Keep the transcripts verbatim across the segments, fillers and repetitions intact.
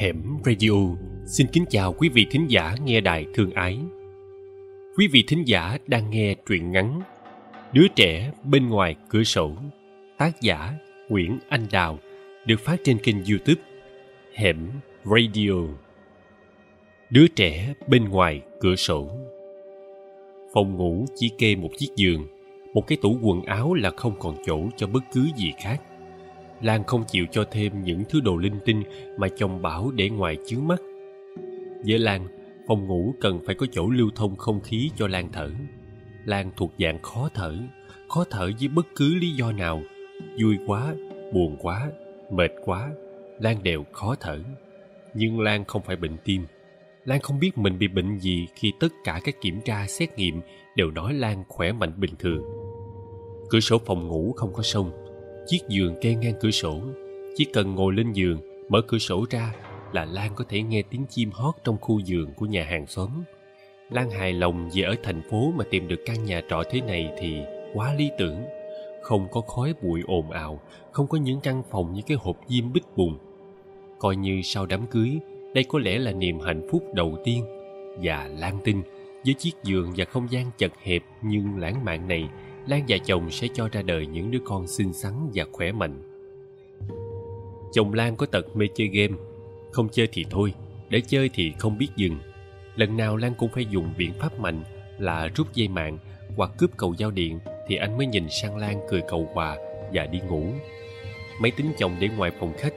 Hẻm Radio xin kính chào quý vị thính giả nghe đài thương ái. Quý vị thính giả đang nghe truyện ngắn Đứa trẻ bên ngoài cửa sổ, tác giả Nguyễn Anh Đào, được phát trên kênh YouTube Hẻm Radio. Đứa trẻ bên ngoài cửa sổ. Phòng ngủ chỉ kê một chiếc giường, một cái tủ quần áo là không còn chỗ cho bất cứ gì khác. Lan không chịu cho thêm những thứ đồ linh tinh mà chồng bảo để ngoài chướng mắt. Với Lan, phòng ngủ cần phải có chỗ lưu thông không khí cho Lan thở. Lan thuộc dạng khó thở, khó thở với bất cứ lý do nào. Vui quá, buồn quá, mệt quá, Lan đều khó thở. Nhưng Lan không phải bệnh tim. Lan không biết mình bị bệnh gì khi tất cả các kiểm tra xét nghiệm đều nói Lan khỏe mạnh bình thường. Cửa sổ phòng ngủ không có song, chiếc giường kê ngang cửa sổ. Chỉ cần ngồi lên giường, mở cửa sổ ra là Lan có thể nghe tiếng chim hót trong khu vườn của nhà hàng xóm. Lan hài lòng vì ở thành phố mà tìm được căn nhà trọ thế này thì quá lý tưởng. Không có khói bụi ồn ào, không có những căn phòng như cái hộp diêm bít bùng. Coi như sau đám cưới, đây có lẽ là niềm hạnh phúc đầu tiên. Và Lan tin, với chiếc giường và không gian chật hẹp nhưng lãng mạn này, Lan và chồng sẽ cho ra đời những đứa con xinh xắn và khỏe mạnh. Chồng Lan có tật mê chơi game. Không chơi thì thôi, để chơi thì không biết dừng. Lần nào Lan cũng phải dùng biện pháp mạnh là rút dây mạng hoặc cướp cầu giao điện thì anh mới nhìn sang Lan cười cầu hòa và đi ngủ. Máy tính chồng để ngoài phòng khách.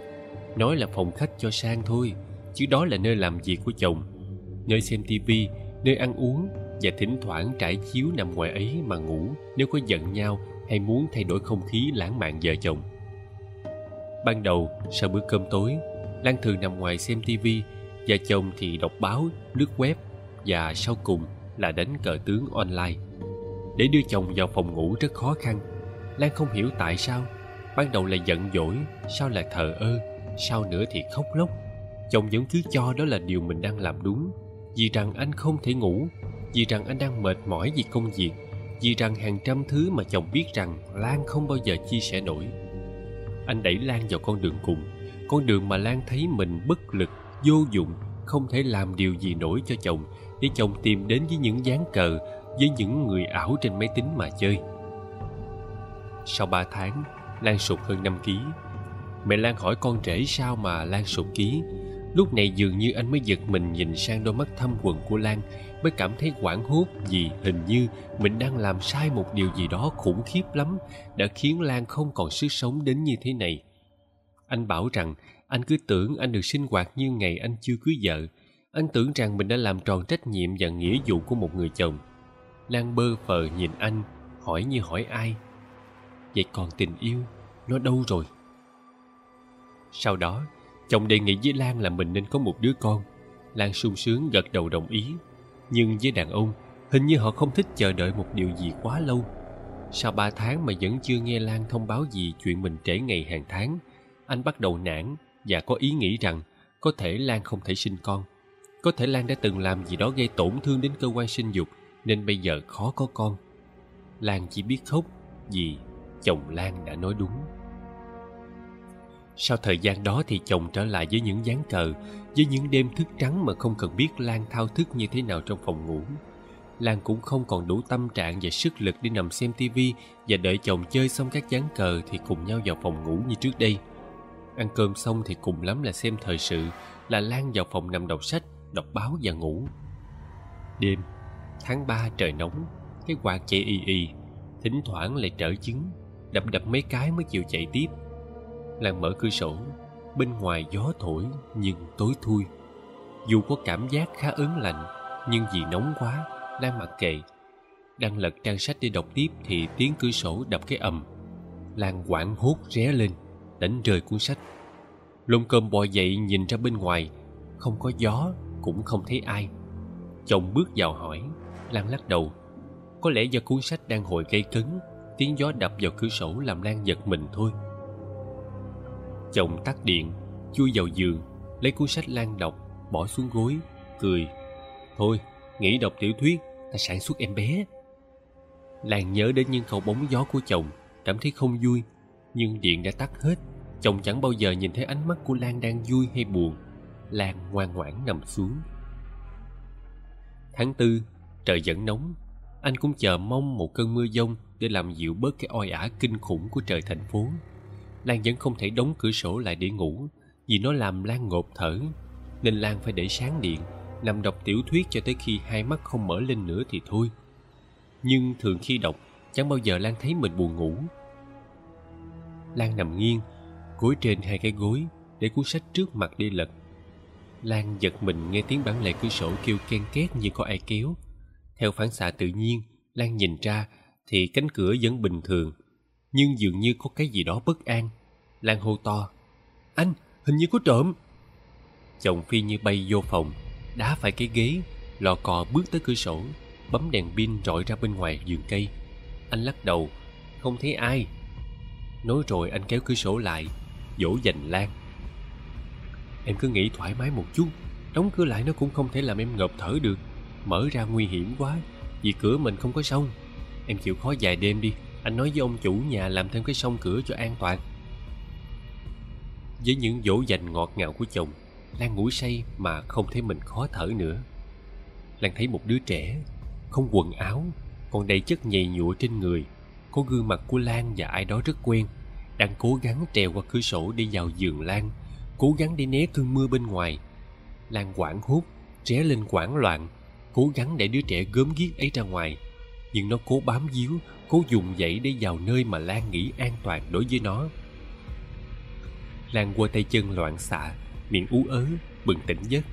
Nói là phòng khách cho sang thôi, chứ đó là nơi làm việc của chồng. Nơi xem tivi, nơi ăn uống, và thỉnh thoảng trải chiếu nằm ngoài ấy mà ngủ nếu có giận nhau hay muốn thay đổi không khí lãng mạn vợ chồng. Ban đầu, sau bữa cơm tối, Lan thường nằm ngoài xem tivi, và chồng thì đọc báo, lướt web, và sau cùng là đánh cờ tướng online. Để đưa chồng vào phòng ngủ rất khó khăn. Lan không hiểu tại sao. Ban đầu là giận dỗi, sau là thờ ơ, sau nữa thì khóc lóc. Chồng vẫn cứ cho đó là điều mình đang làm đúng, vì rằng anh không thể ngủ, vì rằng anh đang mệt mỏi vì công việc, vì rằng hàng trăm thứ mà chồng biết rằng Lan không bao giờ chia sẻ nổi. Anh đẩy Lan vào con đường cùng, con đường mà Lan thấy mình bất lực, vô dụng, không thể làm điều gì nổi cho chồng, để chồng tìm đến với những ván cờ, với những người ảo trên máy tính mà chơi. Sau ba tháng, Lan sụt hơn năm ký. Mẹ Lan hỏi con rể sao mà Lan sụt ký. Lúc này dường như anh mới giật mình nhìn sang đôi mắt thâm quầng của Lan, mới cảm thấy hoảng hốt vì hình như mình đang làm sai một điều gì đó khủng khiếp lắm, đã khiến Lan không còn sức sống đến như thế này. Anh bảo rằng anh cứ tưởng anh được sinh hoạt như ngày anh chưa cưới vợ. Anh tưởng rằng mình đã làm tròn trách nhiệm và nghĩa vụ của một người chồng. Lan bơ phờ nhìn anh, hỏi như hỏi ai. Vậy còn tình yêu, nó đâu rồi? Sau đó, chồng đề nghị với Lan là mình nên có một đứa con. Lan sung sướng gật đầu đồng ý. Nhưng với đàn ông, hình như họ không thích chờ đợi một điều gì quá lâu. Sau ba tháng mà vẫn chưa nghe Lan thông báo gì chuyện mình trễ ngày hàng tháng, anh bắt đầu nản và có ý nghĩ rằng có thể Lan không thể sinh con. Có thể Lan đã từng làm gì đó gây tổn thương đến cơ quan sinh dục nên bây giờ khó có con. Lan chỉ biết khóc vì chồng Lan đã nói đúng. Sau thời gian đó thì chồng trở lại với những ván cờ, với những đêm thức trắng mà không cần biết Lan thao thức như thế nào trong phòng ngủ. Lan cũng không còn đủ tâm trạng và sức lực để nằm xem tivi và đợi chồng chơi xong các ván cờ thì cùng nhau vào phòng ngủ như trước đây. Ăn cơm xong thì cùng lắm là xem thời sự, là Lan vào phòng nằm đọc sách, đọc báo và ngủ. Đêm, tháng ba trời nóng, cái quạt chạy ì ì, thỉnh thoảng lại trở chứng, đập đập mấy cái mới chịu chạy tiếp. Lan mở cửa sổ, bên ngoài gió thổi nhưng tối thui. Dù có cảm giác khá ớn lạnh, nhưng vì nóng quá, Lan mặc kệ. Đang lật trang sách để đọc tiếp thì tiếng cửa sổ đập cái ầm. Lan hoảng hốt ré lên, đánh rơi cuốn sách. Lông cơm bò dậy nhìn ra bên ngoài, không có gió, cũng không thấy ai. Chồng bước vào hỏi, Lan lắc đầu. Có lẽ do cuốn sách đang hồi cây cứng, tiếng gió đập vào cửa sổ làm Lan giật mình thôi. Chồng tắt điện, chui vào giường, lấy cuốn sách Lan đọc, bỏ xuống gối, cười. Thôi, nghỉ đọc tiểu thuyết, ta sản xuất em bé. Lan nhớ đến những câu bóng gió của chồng, cảm thấy không vui. Nhưng điện đã tắt hết, chồng chẳng bao giờ nhìn thấy ánh mắt của Lan đang vui hay buồn. Lan ngoan ngoãn nằm xuống. Tháng tư, trời vẫn nóng. Anh cũng chờ mong một cơn mưa dông để làm dịu bớt cái oi ả kinh khủng của trời thành phố. Lan vẫn không thể đóng cửa sổ lại để ngủ vì nó làm Lan ngộp thở, nên Lan phải để sáng điện, nằm đọc tiểu thuyết cho tới khi hai mắt không mở lên nữa thì thôi. Nhưng thường khi đọc, chẳng bao giờ Lan thấy mình buồn ngủ. Lan nằm nghiêng, gối trên hai cái gối, để cuốn sách trước mặt đi lật. Lan giật mình nghe tiếng bản lề cửa sổ kêu ken két như có ai kéo. Theo phản xạ tự nhiên, Lan nhìn ra thì cánh cửa vẫn bình thường, nhưng dường như có cái gì đó bất an. Lan hô to: "Anh, hình như có trộm!" Chồng phi như bay vô phòng, đá phải cái ghế, lò cò bước tới cửa sổ, bấm đèn pin rọi ra bên ngoài vườn cây. Anh lắc đầu, không thấy ai. Nói rồi anh kéo cửa sổ lại, dỗ dành Lan: "Em cứ nghĩ thoải mái một chút, đóng cửa lại nó cũng không thể làm em ngộp thở được. Mở ra nguy hiểm quá, vì cửa mình không có song. Em chịu khó vài đêm đi, anh nói với ông chủ nhà làm thêm cái song cửa cho an toàn." Với những dỗ dành ngọt ngào của chồng, Lan ngủ say mà không thấy mình khó thở nữa. Lan thấy một đứa trẻ, không quần áo, còn đầy chất nhầy nhụa trên người, có gương mặt của Lan và ai đó rất quen, đang cố gắng trèo qua cửa sổ đi vào giường Lan, cố gắng để né cơn mưa bên ngoài. Lan hoảng hốt, ré lên hoảng loạn, cố gắng để đứa trẻ gớm ghiếc ấy ra ngoài, nhưng nó cố bám víu, cố vùng dậy để vào nơi mà Lan nghĩ an toàn đối với nó. Lan quơ tay chân loạn xạ, miệng ú ớ, bừng tỉnh giấc.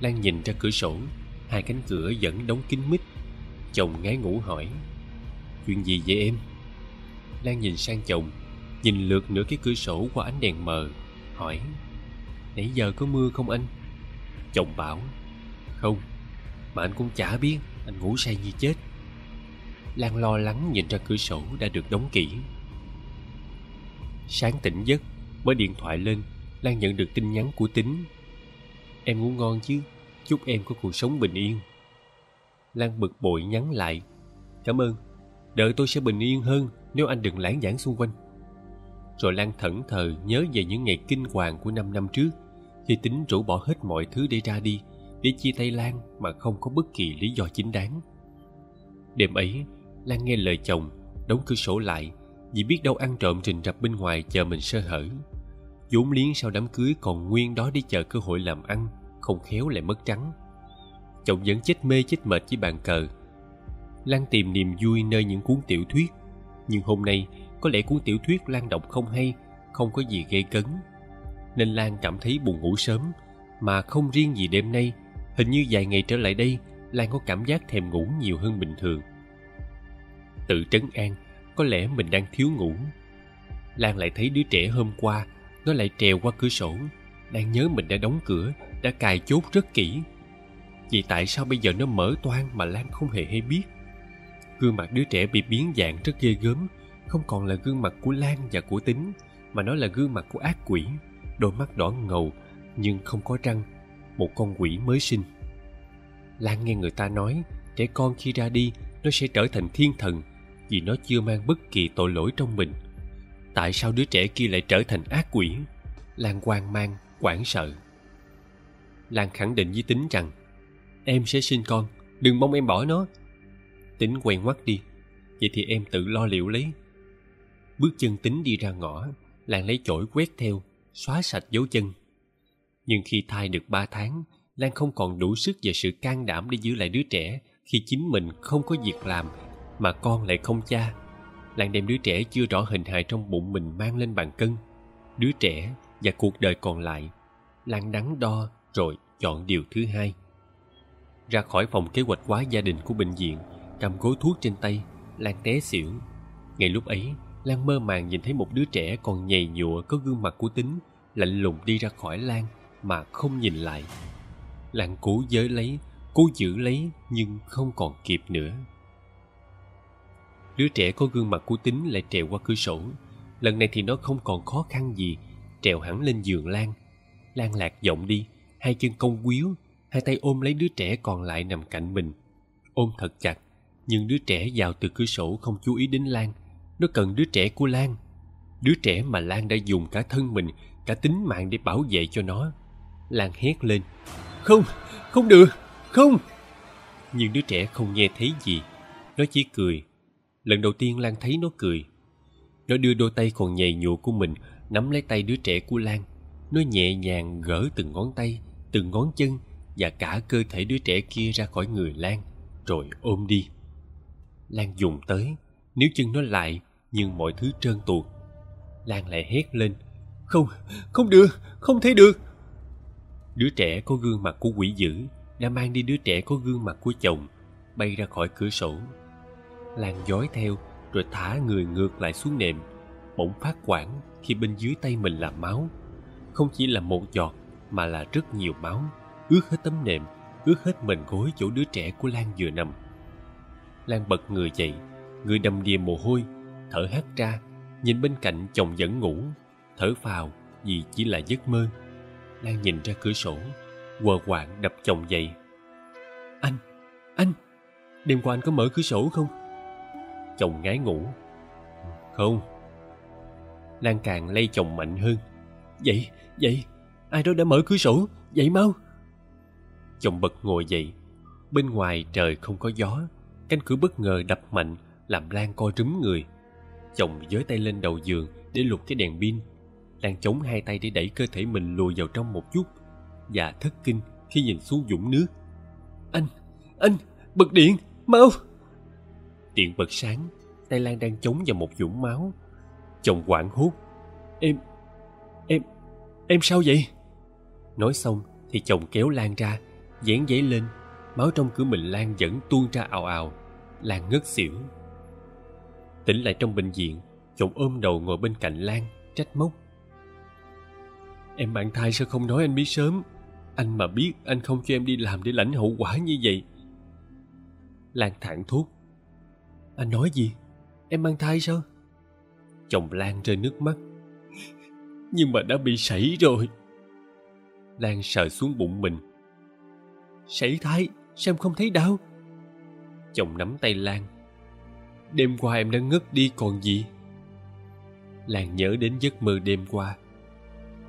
Lan nhìn ra cửa sổ, hai cánh cửa vẫn đóng kín mít. Chồng ngái ngủ hỏi: "Chuyện gì vậy em?" Lan nhìn sang chồng, nhìn lượt nửa cái cửa sổ qua ánh đèn mờ, hỏi: "Nãy giờ có mưa không anh?" Chồng bảo: "Không, mà anh cũng chả biết, anh ngủ say như chết." Lan lo lắng nhìn ra cửa sổ đã được đóng kỹ. Sáng tỉnh giấc, mở điện thoại lên, Lan nhận được tin nhắn của Tính: "Em ngủ ngon chứ, chúc em có cuộc sống bình yên." Lan bực bội nhắn lại: "Cảm ơn, đợi tôi sẽ bình yên hơn nếu anh đừng lãng vãng xung quanh." Rồi Lan thẫn thờ nhớ về những ngày kinh hoàng của năm năm trước, khi Tính rũ bỏ hết mọi thứ để ra đi, để chia tay Lan mà không có bất kỳ lý do chính đáng. Đêm ấy, Lan nghe lời chồng, đóng cửa sổ lại vì biết đâu ăn trộm rình rập bên ngoài chờ mình sơ hở. Vốn liếng sau đám cưới còn nguyên đó để chờ cơ hội làm ăn, không khéo lại mất trắng. Chồng vẫn chết mê chết mệt với bàn cờ. Lan tìm niềm vui nơi những cuốn tiểu thuyết, nhưng hôm nay có lẽ cuốn tiểu thuyết Lan đọc không hay, không có gì gây cấn, nên Lan cảm thấy buồn ngủ sớm. Mà không riêng gì đêm nay, hình như vài ngày trở lại đây Lan có cảm giác thèm ngủ nhiều hơn bình thường. Tự trấn an, có lẽ mình đang thiếu ngủ. Lan lại thấy đứa trẻ hôm qua, nó lại trèo qua cửa sổ. Lan nhớ mình đã đóng cửa, đã cài chốt rất kỹ. Vậy tại sao bây giờ nó mở toang mà Lan không hề hay biết? Gương mặt đứa trẻ bị biến dạng rất ghê gớm, không còn là gương mặt của Lan và của Tính, mà nó là gương mặt của ác quỷ, đôi mắt đỏ ngầu nhưng không có răng, một con quỷ mới sinh. Lan nghe người ta nói trẻ con khi ra đi nó sẽ trở thành thiên thần vì nó chưa mang bất kỳ tội lỗi trong mình. Tại sao đứa trẻ kia lại trở thành ác quỷ? Lan hoang mang, hoảng sợ. Lan khẳng định với Tính rằng: "Em sẽ sinh con, đừng mong em bỏ nó." Tính quay ngoắt đi: "Vậy thì em tự lo liệu lấy." Bước chân Tính đi ra ngõ, Lan lấy chổi quét theo, xóa sạch dấu chân. Nhưng khi thai được ba tháng, Lan không còn đủ sức và sự can đảm để giữ lại đứa trẻ khi chính mình không có việc làm mà con lại không cha. Lan đem đứa trẻ chưa rõ hình hài trong bụng mình mang lên bàn cân. Đứa trẻ và cuộc đời còn lại, Lan đắn đo rồi chọn điều thứ hai. Ra khỏi phòng kế hoạch hóa gia đình của bệnh viện, cầm gối thuốc trên tay, Lan té xỉu. Ngay lúc ấy, Lan mơ màng nhìn thấy một đứa trẻ còn nhầy nhụa có gương mặt của Tính, lạnh lùng đi ra khỏi Lan mà không nhìn lại. Lan cố giới lấy, cố giữ lấy nhưng không còn kịp nữa. Đứa trẻ có gương mặt của Tính lại trèo qua cửa sổ. Lần này thì nó không còn khó khăn gì, trèo hẳn lên giường Lan. Lan lạc giọng đi, hai chân cong quýu, hai tay ôm lấy đứa trẻ còn lại nằm cạnh mình. Ôm thật chặt, nhưng đứa trẻ vào từ cửa sổ không chú ý đến Lan. Nó cần đứa trẻ của Lan, đứa trẻ mà Lan đã dùng cả thân mình, cả tính mạng để bảo vệ cho nó. Lan hét lên. Không, không được, không. Nhưng đứa trẻ không nghe thấy gì. Nó chỉ cười. Lần đầu tiên Lan thấy nó cười. Nó đưa đôi tay còn nhầy nhụa của mình nắm lấy tay đứa trẻ của Lan. Nó nhẹ nhàng gỡ từng ngón tay, từng ngón chân và cả cơ thể đứa trẻ kia ra khỏi người Lan, rồi ôm đi. Lan dùng tới, níu chân nó lại, nhưng mọi thứ trơn tuột. Lan lại hét lên. Không, không được, không thể được. Đứa trẻ có gương mặt của quỷ dữ đã mang đi đứa trẻ có gương mặt của chồng, bay ra khỏi cửa sổ. Lan dõi theo, rồi thả người ngược lại xuống nệm, bỗng phát hoảng khi bên dưới tay mình là máu. Không chỉ là một giọt, mà là rất nhiều máu, ướt hết tấm nệm, ướt hết mền gối chỗ đứa trẻ của Lan vừa nằm. Lan bật người dậy, người đầm đìa mồ hôi, thở hắt ra, nhìn bên cạnh chồng vẫn ngủ, thở phào vì chỉ là giấc mơ. Lan nhìn ra cửa sổ, quờ quạng đập chồng dậy. Anh, anh, đêm qua anh có mở cửa sổ không? Chồng ngái ngủ. Không. Lan càng lay chồng mạnh hơn. Vậy, vậy, ai đó đã mở cửa sổ, dậy mau. Chồng bật ngồi dậy. Bên ngoài trời không có gió. Cánh cửa bất ngờ đập mạnh, làm Lan co rúm người. Chồng giơ tay lên đầu giường để lục cái đèn pin. Lan chống hai tay để đẩy cơ thể mình lùi vào trong một chút, và thất kinh khi nhìn xuống vũng nước. Anh, anh, bật điện, mau. Điện bật sáng, tay Lan đang chống vào một vũng máu. Chồng hoảng hốt. Em, em, em sao vậy? Nói xong thì chồng kéo Lan ra, vén giấy lên. Máu trong cửa mình Lan vẫn tuôn ra ào ào. Lan ngất xỉu. Tỉnh lại trong bệnh viện, chồng ôm đầu ngồi bên cạnh Lan, trách móc. Em mang thai sao không nói anh biết sớm? Anh mà biết anh không cho em đi làm để lãnh hậu quả như vậy. Lan thảng thốt. Anh nói gì? Em mang thai sao? Chồng Lan rơi nước mắt. Nhưng mà đã bị sảy rồi. Lan sờ xuống bụng mình. Sảy thai, sao em không thấy đau? Chồng nắm tay Lan. Đêm qua em đã ngất đi còn gì. Lan nhớ đến giấc mơ đêm qua.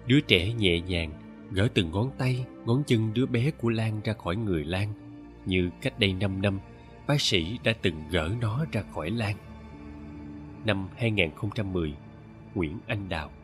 Đứa trẻ nhẹ nhàng gỡ từng ngón tay, ngón chân đứa bé của Lan ra khỏi người Lan, như cách đây năm năm bác sĩ đã từng gỡ nó ra khỏi Lan. Năm hai không một không, Nguyễn Anh Đào.